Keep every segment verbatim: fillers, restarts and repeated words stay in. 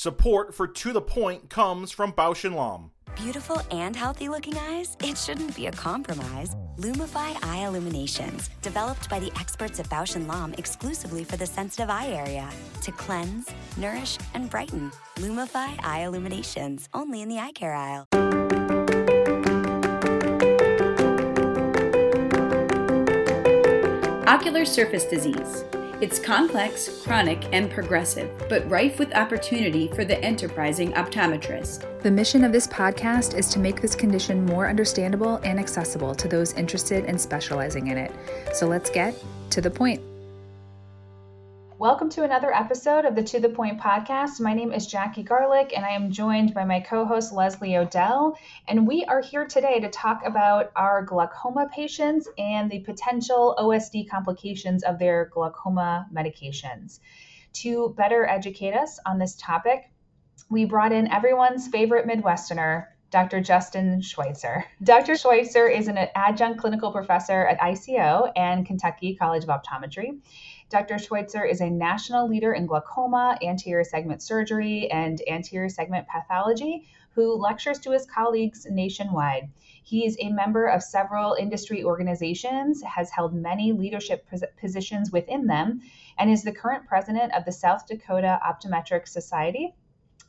Support for To The Point comes from Bausch and Lomb. Beautiful and healthy looking eyes? It shouldn't be a compromise. Lumify Eye Illuminations, developed by the experts at Bausch and Lomb exclusively for the sensitive eye area. To cleanse, nourish, and brighten. Lumify Eye Illuminations, only in the eye care aisle. Ocular surface disease. It's complex, chronic, and progressive, but rife with opportunity for the enterprising optometrist. The mission of this podcast is to make this condition more understandable and accessible to those interested in specializing in it. So let's get to the point. Welcome to another episode of the To The Point podcast. My name is Jackie Garlick, and I am joined by my co-host Leslie O'Dell. And we are here today to talk about our glaucoma patients and the potential O S D complications of their glaucoma medications. To better educate us on this topic, we brought in everyone's favorite Midwesterner, Doctor Justin Schweitzer. Doctor Schweitzer is an adjunct clinical professor at I C O and Kentucky College of Optometry. Doctor Schweitzer is a national leader in glaucoma, anterior segment surgery, and anterior segment pathology, who lectures to his colleagues nationwide. He is a member of several industry organizations, has held many leadership pos- positions within them, and is the current president of the South Dakota Optometric Society,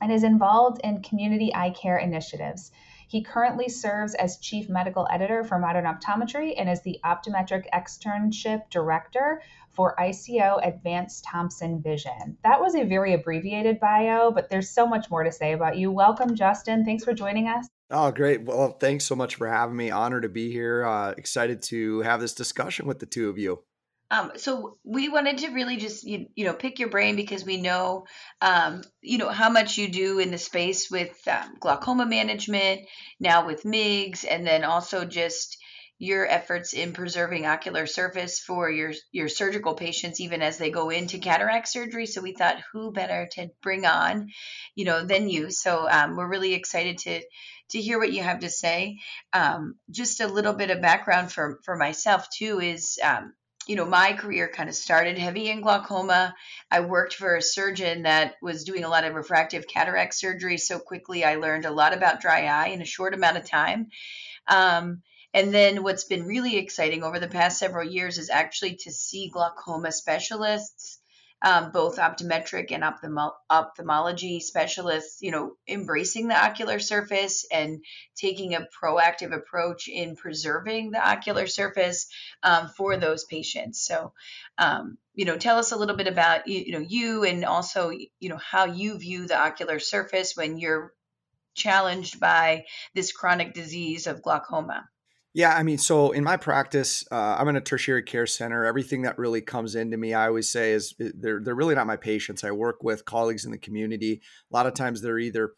and is involved in community eye care initiatives. He currently serves as chief medical editor for Modern Optometry and is the optometric externship director for I C O Advanced Thompson Vision. That was a very abbreviated bio, but there's so much more to say about you. Welcome, Justin. Thanks for joining us. Oh, great. Well, thanks so much for having me. Honor to be here. Uh, excited to have this discussion with the two of you. Um, so we wanted to really just, you, you know, pick your brain because we know, um, you know, how much you do in the space with um, glaucoma management, now with M I G S, and then also just your efforts in preserving ocular surface for your, your surgical patients, even as they go into cataract surgery. So we thought who better to bring on, you know, than you. So um, we're really excited to to hear what you have to say. Um, just a little bit of background for, for myself, too, is um, you know, my career kind of started heavy in glaucoma. I worked for a surgeon that was doing a lot of refractive cataract surgery. So quickly, I learned a lot about dry eye in a short amount of time. Um, and then what's been really exciting over the past several years is actually to see glaucoma specialists, um, both optometric and ophthalmo- ophthalmology specialists, you know, embracing the ocular surface and taking a proactive approach in preserving the ocular surface um, for those patients. So, um, you know, tell us a little bit about, you, you know, you and also, you know, how you view the ocular surface when you're challenged by this chronic disease of glaucoma. Yeah, I mean, so in my practice, uh, I'm in a tertiary care center. Everything that really comes into me, I always say, is they're they're really not my patients. I work with colleagues in the community. A lot of times they're either,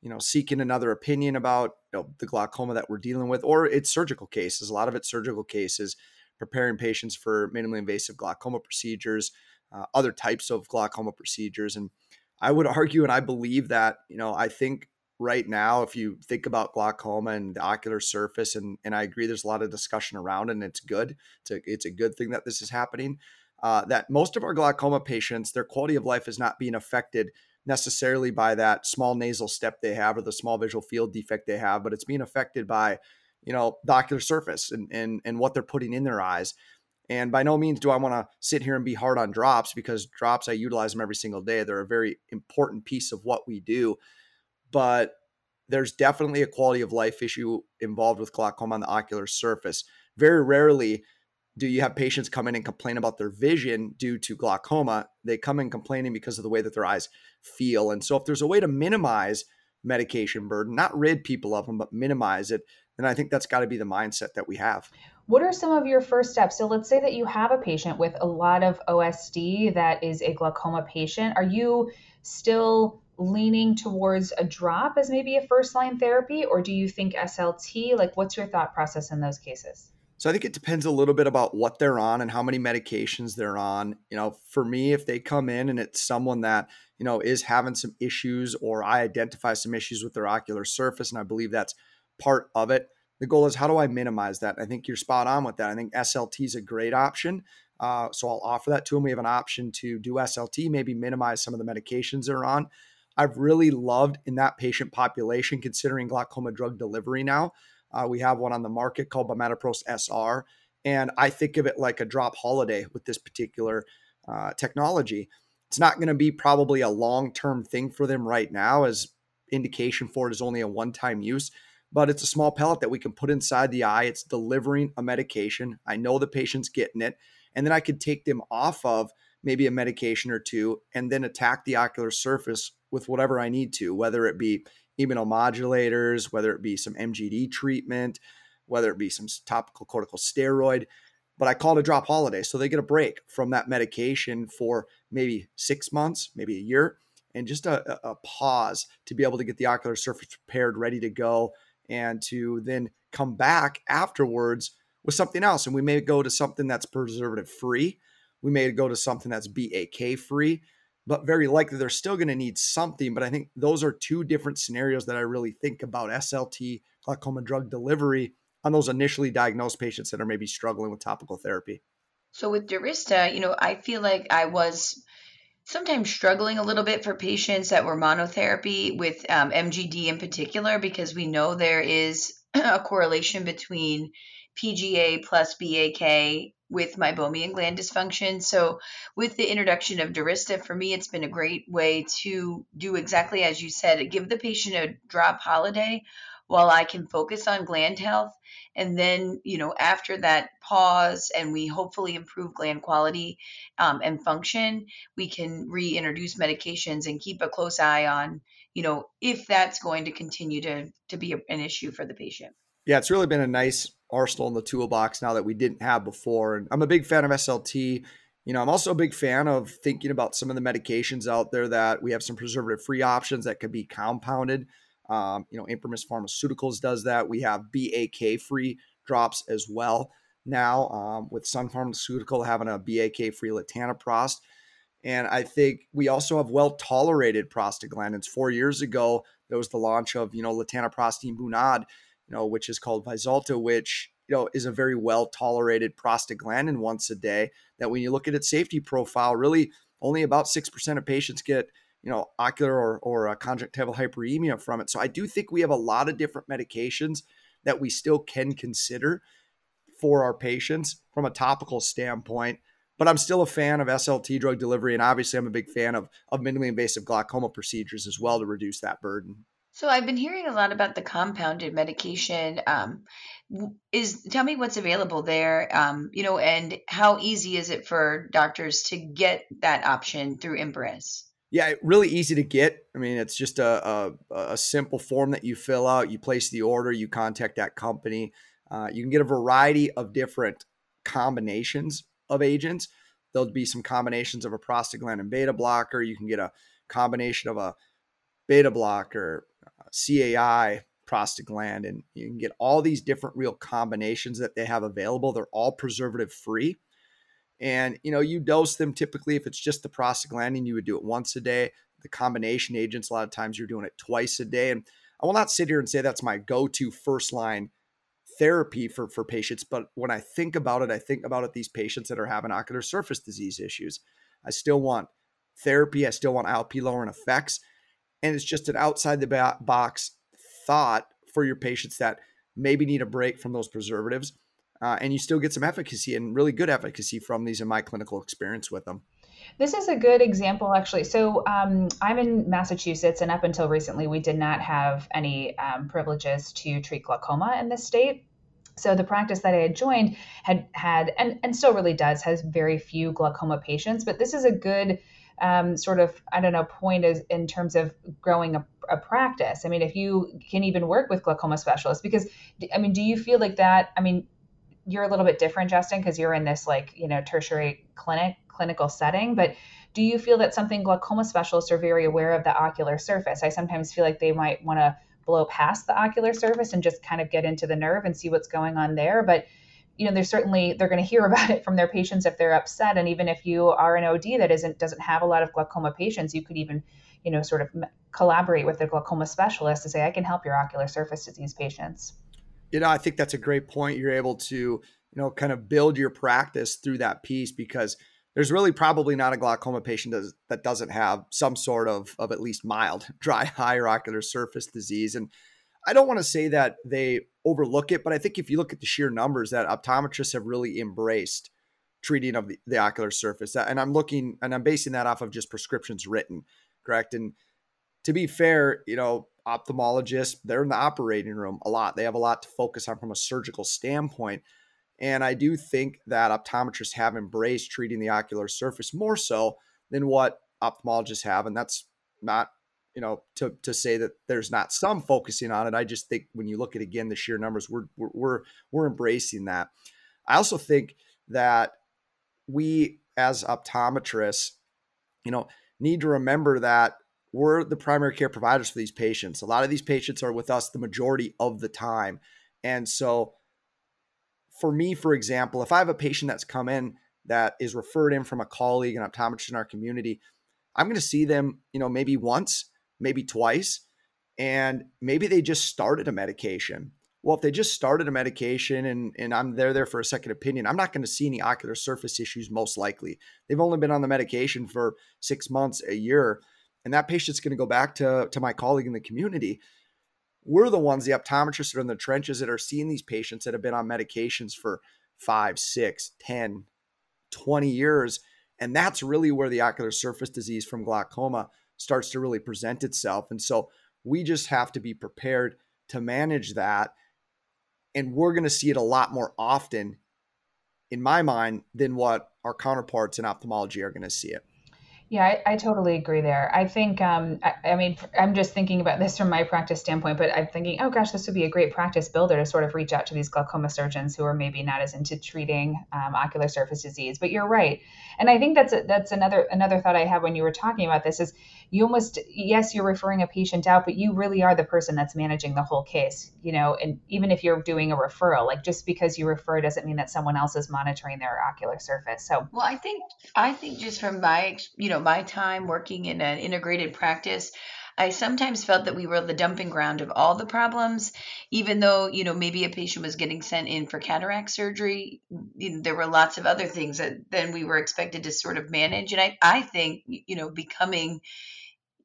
you know, seeking another opinion about, you know, the glaucoma that we're dealing with, or it's surgical cases. A lot of it's surgical cases, preparing patients for minimally invasive glaucoma procedures, uh, other types of glaucoma procedures. And I would argue, and I believe that, you know, I think right now, if you think about glaucoma and the ocular surface, and, and I agree, there's a lot of discussion around it, and it's good. It's a, it's a good thing that this is happening, uh, that most of our glaucoma patients, their quality of life is not being affected necessarily by that small nasal step they have or the small visual field defect they have, but it's being affected by, you know, the ocular surface and, and, and what they're putting in their eyes. And by no means do I want to sit here and be hard on drops, because drops, I utilize them every single day. They're a very important piece of what we do. But there's definitely a quality of life issue involved with glaucoma on the ocular surface. Very rarely do you have patients come in and complain about their vision due to glaucoma. They come in complaining because of the way that their eyes feel. And so if there's a way to minimize medication burden, not rid people of them, but minimize it, then I think that's got to be the mindset that we have. What are some of your first steps? So let's say that you have a patient with a lot of O S D that is a glaucoma patient. Are you still leaning towards a drop as maybe a first line therapy, or do you think S L T? Like, what's your thought process in those cases? So I think it depends a little bit about what they're on and how many medications they're on. You know, for me, if they come in and it's someone that, you know, is having some issues, or I identify some issues with their ocular surface, and I believe that's part of it, the goal is, how do I minimize that? I think you're spot on with that. I think S L T is a great option. Uh, so I'll offer that to them. We have an option to do S L T, maybe minimize some of the medications they're on. I've really loved in that patient population, considering glaucoma drug delivery now. Uh, we have one on the market called Bimatoprost S R, and I think of it like a drop holiday with this particular uh, technology. It's not going to be probably a long-term thing for them right now, as indication for it is only a one-time use, but it's a small pellet that we can put inside the eye. It's delivering a medication. I know the patient's getting it, and then I could take them off of maybe a medication or two and then attack the ocular surface with whatever I need to, whether it be immunomodulators, whether it be some M G D treatment, whether it be some topical corticosteroid. But I call it a drop holiday. So they get a break from that medication for maybe six months, maybe a year, and just a, a pause to be able to get the ocular surface prepared, ready to go, and to then come back afterwards with something else. And we may go to something that's preservative free. We may go to something that's B A K free, but very likely they're still going to need something. But I think those are two different scenarios that I really think about: S L T, glaucoma drug delivery, on those initially diagnosed patients that are maybe struggling with topical therapy. So with Darista, you know, I feel like I was sometimes struggling a little bit for patients that were monotherapy with um, M G D in particular, because we know there is a correlation between P G A plus B A K with meibomian gland dysfunction. So with the introduction of Darista, for me, it's been a great way to do exactly as you said, give the patient a drop holiday while I can focus on gland health. And then, you know, after that pause and we hopefully improve gland quality um, and function, we can reintroduce medications and keep a close eye on, you know, if that's going to continue to, to be a, an issue for the patient. Yeah, it's really been a nice arsenal in the toolbox now that we didn't have before. And I'm a big fan of S L T. You know, I'm also a big fan of thinking about some of the medications out there that we have some preservative-free options that could be compounded. Um, you know, Imprimis Pharmaceuticals does that. We have B A K-free drops as well now, um, with Sun Pharmaceutical having a B A K-free Latanoprost. And I think we also have well-tolerated prostaglandins. Four years ago, there was the launch of, you know, Latanoprostine bunod, you know, which is called Visalta, which, you know, is a very well-tolerated prostaglandin once a day that, when you look at its safety profile, really only about six percent of patients get, you know, ocular or, or conjunctival hyperemia from it. So I do think we have a lot of different medications that we still can consider for our patients from a topical standpoint, but I'm still a fan of S L T drug delivery. And obviously I'm a big fan of, of minimally invasive glaucoma procedures as well to reduce that burden. So I've been hearing a lot about the compounded medication. Um, is tell me what's available there, um, you know, and how easy is it for doctors to get that option through Imprimis? Yeah, really easy to get. I mean, it's just a, a, a simple form that you fill out, you place the order, you contact that company. Uh, you can get a variety of different combinations of agents. There'll be some combinations of a prostaglandin beta blocker. You can get a combination of a beta blocker, a C A I, prostaglandin. You can get all these different real combinations that they have available. They're all preservative free. And, you know, you dose them typically. If it's just the prostaglandin, you would do it once a day. The combination agents, a lot of times you're doing it twice a day. And I will not sit here and say that's my go-to first-line therapy for, for patients. But when I think about it, I think about it, these patients that are having ocular surface disease issues. I still want therapy. I still want I L P-lowering effects. And it's just an outside-the-box thought for your patients that maybe need a break from those preservatives. Uh, and you still get some efficacy, and really good efficacy, from these in my clinical experience with them. This is a good example, actually. So um, I'm in Massachusetts, and up until recently, we did not have any um, privileges to treat glaucoma in this state. So the practice that I had joined had had, and, and still really does, has very few glaucoma patients. But this is a good um, sort of, I don't know, point is in terms of growing a, a practice. I mean, if you can even work with glaucoma specialists, because, I mean, do you feel like that, I mean, you're a little bit different, Justin, because you're in this, like, you know, tertiary clinic, clinical setting, but do you feel that something glaucoma specialists are very aware of the ocular surface? I sometimes feel like they might want to blow past the ocular surface and just kind of get into the nerve and see what's going on there. But, you know, there's certainly, they're going to hear about it from their patients if they're upset. And even if you are an O D that isn't, doesn't have a lot of glaucoma patients, you could even, you know, sort of collaborate with a glaucoma specialist to say, I can help your ocular surface disease patients. You know, I think that's a great point. You're able to, you know, kind of build your practice through that piece, because there's really probably not a glaucoma patient does, that doesn't have some sort of, of at least mild dry eye or ocular surface disease. And I don't want to say that they overlook it, but I think if you look at the sheer numbers that optometrists have really embraced treating of the, the ocular surface, and I'm looking and I'm basing that off of just prescriptions written, correct? And to be fair, you know, ophthalmologists, they're in the operating room a lot. They have a lot to focus on from a surgical standpoint. And I do think that optometrists have embraced treating the ocular surface more so than what ophthalmologists have. And that's not, you know, to, to say that there's not some focusing on it. I just think when you look at, again, the sheer numbers, we're, we're, we're, we're embracing that. I also think that we as optometrists, you know, need to remember that we're the primary care providers for these patients. A lot of these patients are with us the majority of the time. And so for me, for example, if I have a patient that's come in that is referred in from a colleague, an optometrist in our community, I'm going to see them, you know, maybe once, maybe twice, and maybe they just started a medication. Well, if they just started a medication and, and I'm there, there for a second opinion, I'm not going to see any ocular surface issues most likely. They've only been on the medication for six months, a year. And that patient's going to go back to, to my colleague in the community. We're the ones, the optometrists that are in the trenches, that are seeing these patients that have been on medications for five, six, ten, twenty years. And that's really where the ocular surface disease from glaucoma starts to really present itself. And so we just have to be prepared to manage that. And we're going to see it a lot more often, in my mind, than what our counterparts in ophthalmology are going to see it. Yeah, I, I totally agree there. I think, um, I, I mean, I'm just thinking about this from my practice standpoint, but I'm thinking, oh gosh, this would be a great practice builder to sort of reach out to these glaucoma surgeons who are maybe not as into treating um, ocular surface disease. But you're right. And I think that's a, that's another another thought I had when you were talking about this is you almost, yes, you're referring a patient out, but you really are the person that's managing the whole case, you know, and even if you're doing a referral, like just because you refer doesn't mean that someone else is monitoring their ocular surface. So, well, I think, I think just from my, you know, my time working in an integrated practice, I sometimes felt that we were the dumping ground of all the problems, even though, you know, maybe a patient was getting sent in for cataract surgery. You know, there were lots of other things that then we were expected to sort of manage. And I, I think, you know, becoming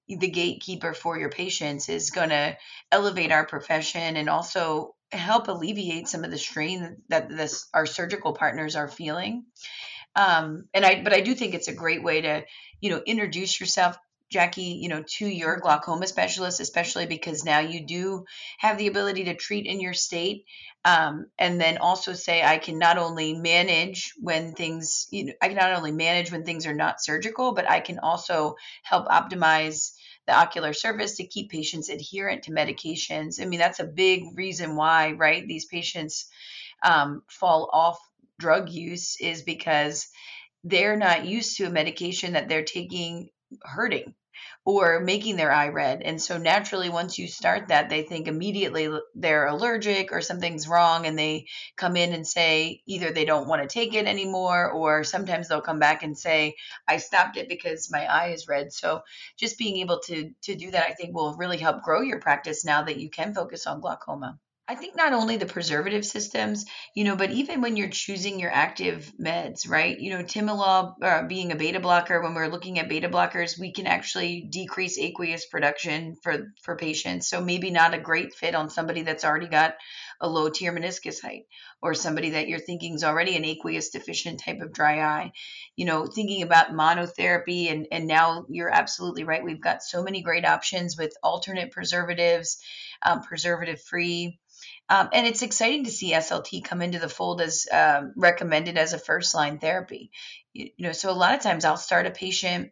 the gatekeeper for your patients is going to elevate our profession and also help alleviate some of the strain that this, our surgical partners are feeling. Um, and I, but I do think it's a great way to, you know, introduce yourself, Jackie, you know, to your glaucoma specialist, especially because now you do have the ability to treat in your state. Um, and then also say, I can not only manage when things, you know, I can not only manage when things are not surgical, but I can also help optimize the ocular surface to keep patients adherent to medications. I mean, that's a big reason why, right? These patients, um, fall off drug use is because they're not used to a medication that they're taking hurting or making their eye red. And so naturally, once you start that, they think immediately they're allergic or something's wrong. And they come in and say, either they don't want to take it anymore, or sometimes they'll come back and say, I stopped it because my eye is red. So just being able to, to do that, I think will really help grow your practice now that you can focus on glaucoma. I think not only the preservative systems, you know, but even when you're choosing your active meds, right? You know, Timolol uh, being a beta blocker, when we're looking at beta blockers, we can actually decrease aqueous production for, for patients. So maybe not a great fit on somebody that's already got a low tier meniscus height or somebody that you're thinking is already an aqueous deficient type of dry eye. You know, thinking about monotherapy and, and now you're absolutely right. We've got so many great options with alternate preservatives, um, preservative free. Um, and it's exciting to see S L T come into the fold as uh, recommended as a first line therapy. You, you know, so a lot of times I'll start a patient,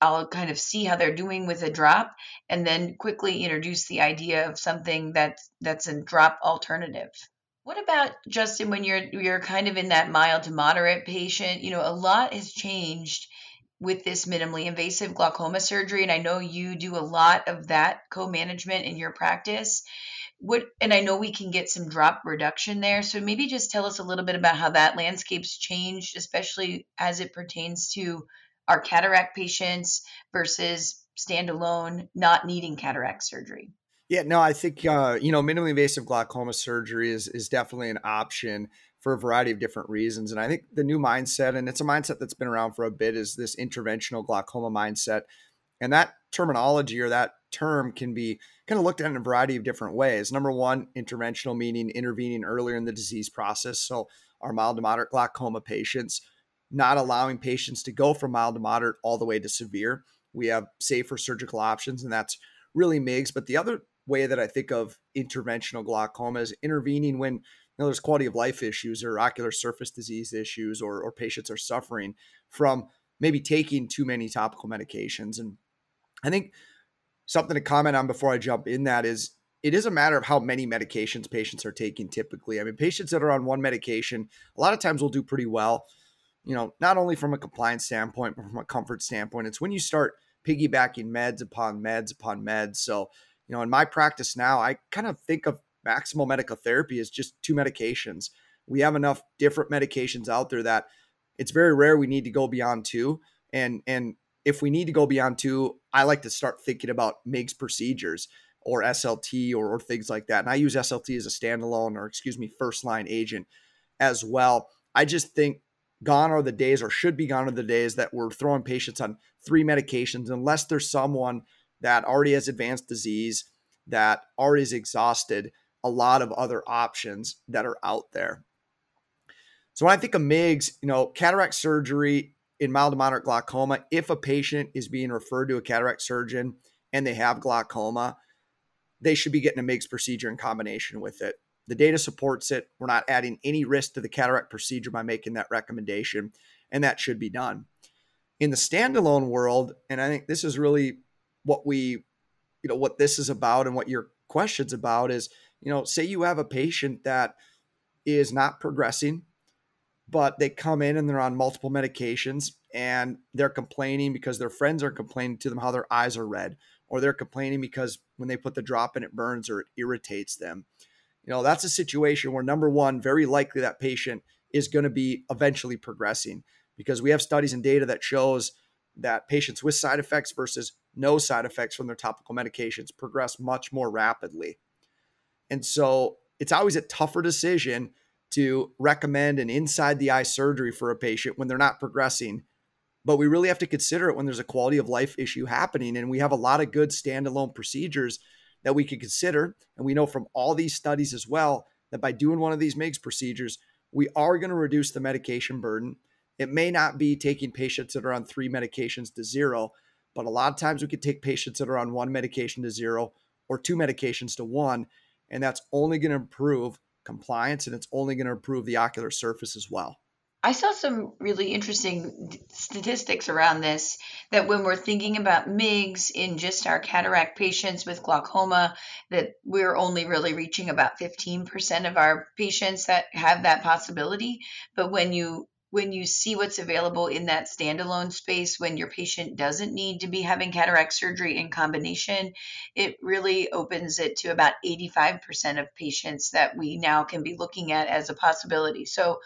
I'll kind of see how they're doing with a drop and then quickly introduce the idea of something that's, that's a drop alternative. What about, Justin, when you're, you're kind of in that mild to moderate patient, you know, a lot has changed with this minimally invasive glaucoma surgery. And I know you do a lot of that co-management in your practice. What, and I know we can get some drop reduction there. So maybe just tell us a little bit about how that landscape's changed, especially as it pertains to our cataract patients versus standalone, not needing cataract surgery. Yeah, no, I think, uh, you know, minimally invasive glaucoma surgery is, is definitely an option for a variety of different reasons. And I think the new mindset, and it's a mindset that's been around for a bit, is this interventional glaucoma mindset. And that terminology or that term can be kind of looked at in a variety of different ways. Number one, interventional, meaning intervening earlier in the disease process. So our mild to moderate glaucoma patients, not allowing patients to go from mild to moderate all the way to severe. We have safer surgical options, and that's really MIGS. But the other way that I think of interventional glaucoma is intervening when, you know, there's quality of life issues or ocular surface disease issues, or, or patients are suffering from maybe taking too many topical medications. And I think something to comment on before I jump in that is it is a matter of how many medications patients are taking typically. I mean, patients that are on one medication, a lot of times will do pretty well, you know, not only from a compliance standpoint, but from a comfort standpoint. It's when you start piggybacking meds upon meds upon meds. So, you know, in my practice now, I kind of think of maximal medical therapy as just two medications. We have enough different medications out there that it's very rare we need to go beyond two. And, and if we need to go beyond two, I like to start thinking about MIGS procedures or S L T or, or things like that. And I use S L T as a standalone or, excuse me, first line agent as well. I just think gone are the days, or should be gone are the days, that we're throwing patients on three medications unless there's someone that already has advanced disease, that already is exhausted a lot of other options that are out there. So when I think of MIGS, you know, cataract surgery in mild to moderate glaucoma, if a patient is being referred to a cataract surgeon and they have glaucoma, they should be getting a MIGS procedure in combination with it. The data supports it. We're not adding any risk to the cataract procedure by making that recommendation, and that should be done. In the standalone world, and I think this is really what we, you know, what this is about and what your question's about is, you know, say you have a patient that is not progressing, but they come in and they're on multiple medications and they're complaining because their friends are complaining to them how their eyes are red, or they're complaining because when they put the drop in, it burns or it irritates them. You know, that's a situation where, number one, very likely that patient is going to be eventually progressing, because we have studies and data that shows that patients with side effects versus no side effects from their topical medications progress much more rapidly. And so it's always a tougher decision to recommend an inside the eye surgery for a patient when they're not progressing. But we really have to consider it when there's a quality of life issue happening. And we have a lot of good standalone procedures that we could consider. And we know from all these studies as well that by doing one of these MIGS procedures, we are going to reduce the medication burden. It may not be taking patients that are on three medications to zero, but a lot of times we could take patients that are on one medication to zero or two medications to one. And that's only going to improve compliance, and it's only going to improve the ocular surface as well. I saw some really interesting statistics around this, that when we're thinking about MIGS in just our cataract patients with glaucoma, that we're only really reaching about fifteen percent of our patients that have that possibility. But when you when you see what's available in that standalone space, when your patient doesn't need to be having cataract surgery in combination, it really opens it to about eighty-five percent of patients that we now can be looking at as a possibility. So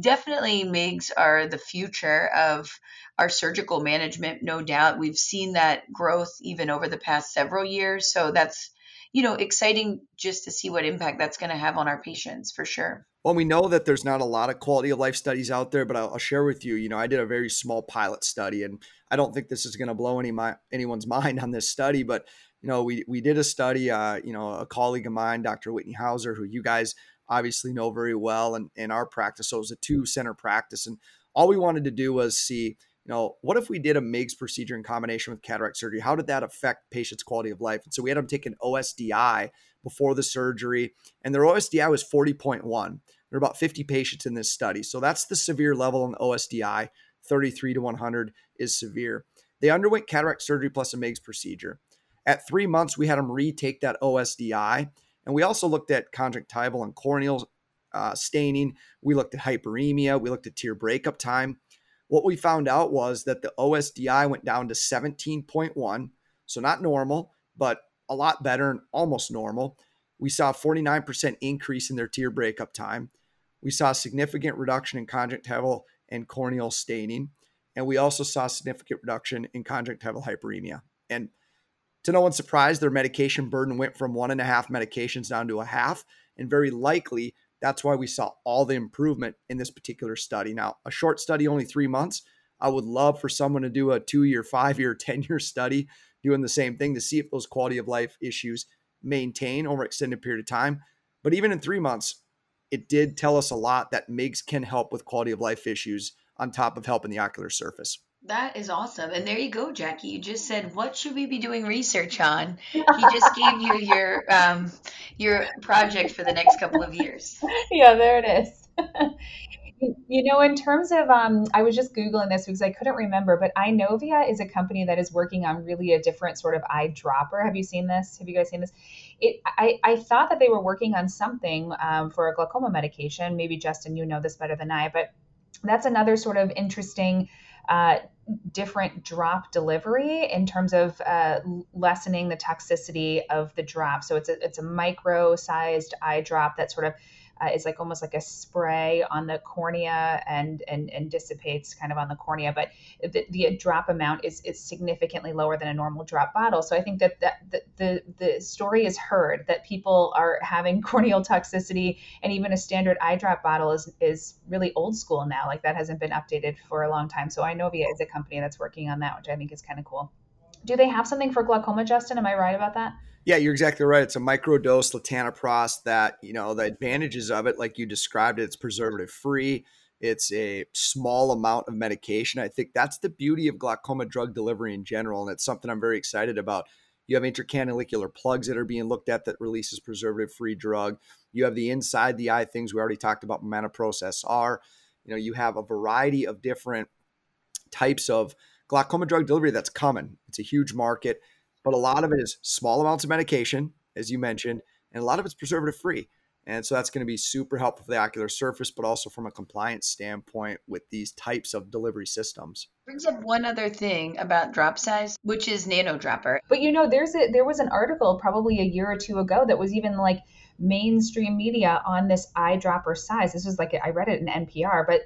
definitely MIGS are the future of our surgical management, no doubt. We've seen that growth even over the past several years. So that's, you know, exciting just to see what impact that's going to have on our patients for sure. Well, we know that there's not a lot of quality of life studies out there, but I'll, I'll share with you, you know, I did a very small pilot study, and I don't think this is going to blow any my, anyone's mind on this study, but, you know, we, we did a study, uh, you know, a colleague of mine, Doctor Whitney Hauser, who you guys obviously know very well in, in our practice. So it was a two center practice. And all we wanted to do was see, you know, what if we did a MIGS procedure in combination with cataract surgery? How did that affect patients' quality of life? And so we had them take an O S D I before the surgery, and their O S D I was forty point one. There were about fifty patients in this study. So that's the severe level on O S D I. thirty-three to one hundred is severe. They underwent cataract surgery plus a MIGS procedure. At three months, we had them retake that O S D I. And we also looked at conjunctival and corneal uh, staining. We looked at hyperemia. We looked at tear breakup time. What we found out was that the O S D I went down to seventeen point one. So not normal, but a lot better and almost normal. We saw a forty-nine percent increase in their tear breakup time. We saw a significant reduction in conjunctival and corneal staining. And we also saw a significant reduction in conjunctival hyperemia. And to no one's surprise, their medication burden went from one and a half medications down to a half, and very likely That's why we saw all the improvement in this particular study. Now, a short study, only three months. I would love for someone to do a two-year, five-year, ten-year study doing the same thing to see if those quality of life issues maintain over an extended period of time. But even in three months, it did tell us a lot that M I G S can help with quality of life issues on top of helping the ocular surface. That is awesome. And there you go, Jackie. You just said, what should we be doing research on? He just gave you your um, your project for the next couple of years. Yeah, there it is. You know, in terms of, um, I was just Googling this because I couldn't remember, but Inovia is a company that is working on really a different sort of eye dropper. Have you seen this? Have you guys seen this? It, I, I thought that they were working on something um, for a glaucoma medication. Maybe, Justin, you know this better than I, but that's another sort of interesting uh, different drop delivery in terms of uh, lessening the toxicity of the drop. So it's a, it's a micro-sized eye drop that sort of uh, is like almost like a spray on the cornea and and and dissipates kind of on the cornea. But the, the drop amount is is significantly lower than a normal drop bottle. So I think that, that the, the the story is heard that people are having corneal toxicity, and even a standard eye drop bottle is is really old school now. Like that hasn't been updated for a long time. So Inovia is a company that's working on that, which I think is kind of cool. Do they have something for glaucoma, Justin? Am I right about that? Yeah, you're exactly right. It's a microdose latanoprost that, you know, the advantages of it, like you described it, it's preservative free. It's a small amount of medication. I think that's the beauty of glaucoma drug delivery in general. And it's something I'm very excited about. You have intracanalicular plugs that are being looked at that releases preservative free drug. You have the inside the eye things. We already talked about Bimatoprost S R. You know, you have a variety of different types of glaucoma drug delivery that's common. It's a huge market, but a lot of it is small amounts of medication, as you mentioned, and a lot of it's preservative free. And so that's going to be super helpful for the ocular surface, but also from a compliance standpoint with these types of delivery systems. Brings up one other thing about drop size, which is NanoDropper. But you know, there's a, there was an article probably a year or two ago that was even like mainstream media on this eyedropper size. This was like, I read it in N P R, but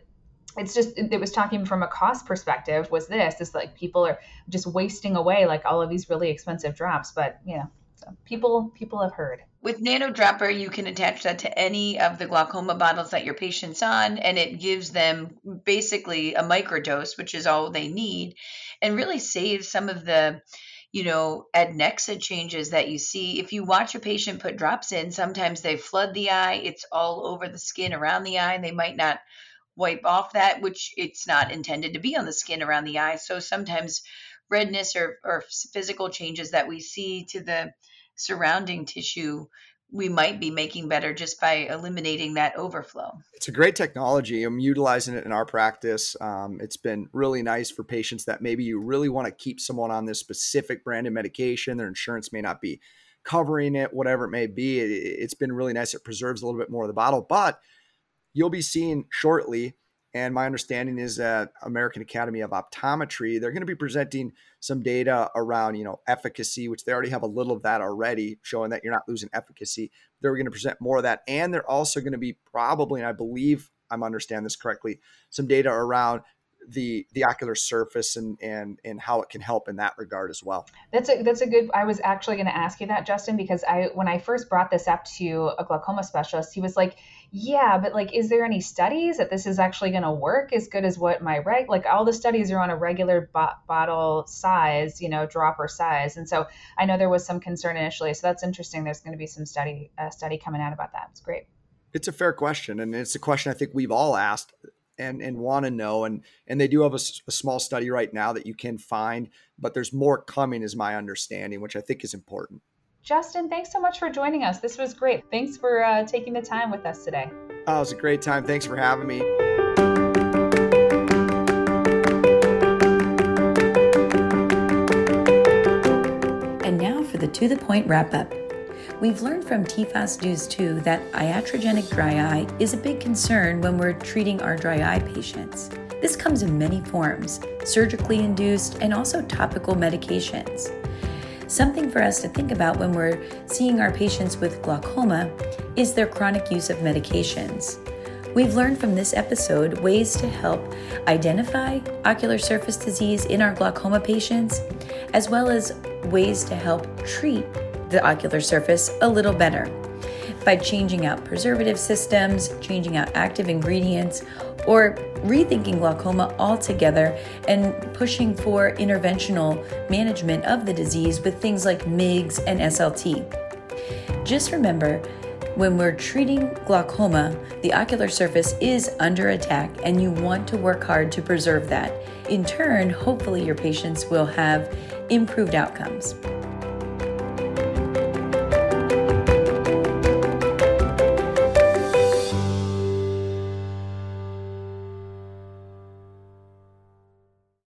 it's just, it was talking from a cost perspective was this, it's like people are just wasting away like all of these really expensive drops, but you know, so people, people have heard. With NanoDropper, you can attach that to any of the glaucoma bottles that your patient's on, and it gives them basically a microdose, which is all they need, and really saves some of the, you know, adnexa changes that you see. If you watch a patient put drops in, sometimes they flood the eye, it's all over the skin around the eye, and they might not wipe off that, which it's not intended to be on the skin around the eye. So sometimes redness or, or physical changes that we see to the surrounding tissue, we might be making better just by eliminating that overflow. It's a great technology. I'm utilizing it in our practice. Um, it's been really nice for patients that maybe you really want to keep someone on this specific brand of medication. Their insurance may not be covering it, whatever it may be. It, it's been really nice. It preserves a little bit more of the bottle, but you'll be seeing shortly, and my understanding is that American Academy of Optometry, they're going to be presenting some data around, you know, efficacy, which they already have a little of that already, showing that you're not losing efficacy. They're going to present more of that, and they're also going to be probably, and I believe I'm understanding this correctly, some data around the the ocular surface and and and how it can help in that regard as well. That's a that's a good. I was actually going to ask you that, Justin, because I when I first brought this up to a glaucoma specialist, he was like, "Yeah, but like, is there any studies that this is actually going to work as good as what my reg like all the studies are on a regular bo- bottle size, you know, dropper size?" And so I know there was some concern initially. So that's interesting. There's going to be some study uh, study coming out about that. It's great. It's a fair question, and it's a question I think we've all asked and and want to know. And, and they do have a, a small study right now that you can find, but there's more coming is my understanding, which I think is important. Justin, thanks so much for joining us. This was great. Thanks for uh, taking the time with us today. Oh, it was a great time. Thanks for having me. And now for the To The Point wrap up. We've learned from T F O S News two that iatrogenic dry eye is a big concern when we're treating our dry eye patients. This comes in many forms, surgically induced and also topical medications. Something for us to think about when we're seeing our patients with glaucoma is their chronic use of medications. We've learned from this episode ways to help identify ocular surface disease in our glaucoma patients, as well as ways to help treat the ocular surface a little better. by changing out preservative systems, changing out active ingredients, or rethinking glaucoma altogether and pushing for interventional management of the disease with things like M I G S and S L T. Just remember, when we're treating glaucoma, the ocular surface is under attack and you want to work hard to preserve that. In turn, hopefully your patients will have improved outcomes.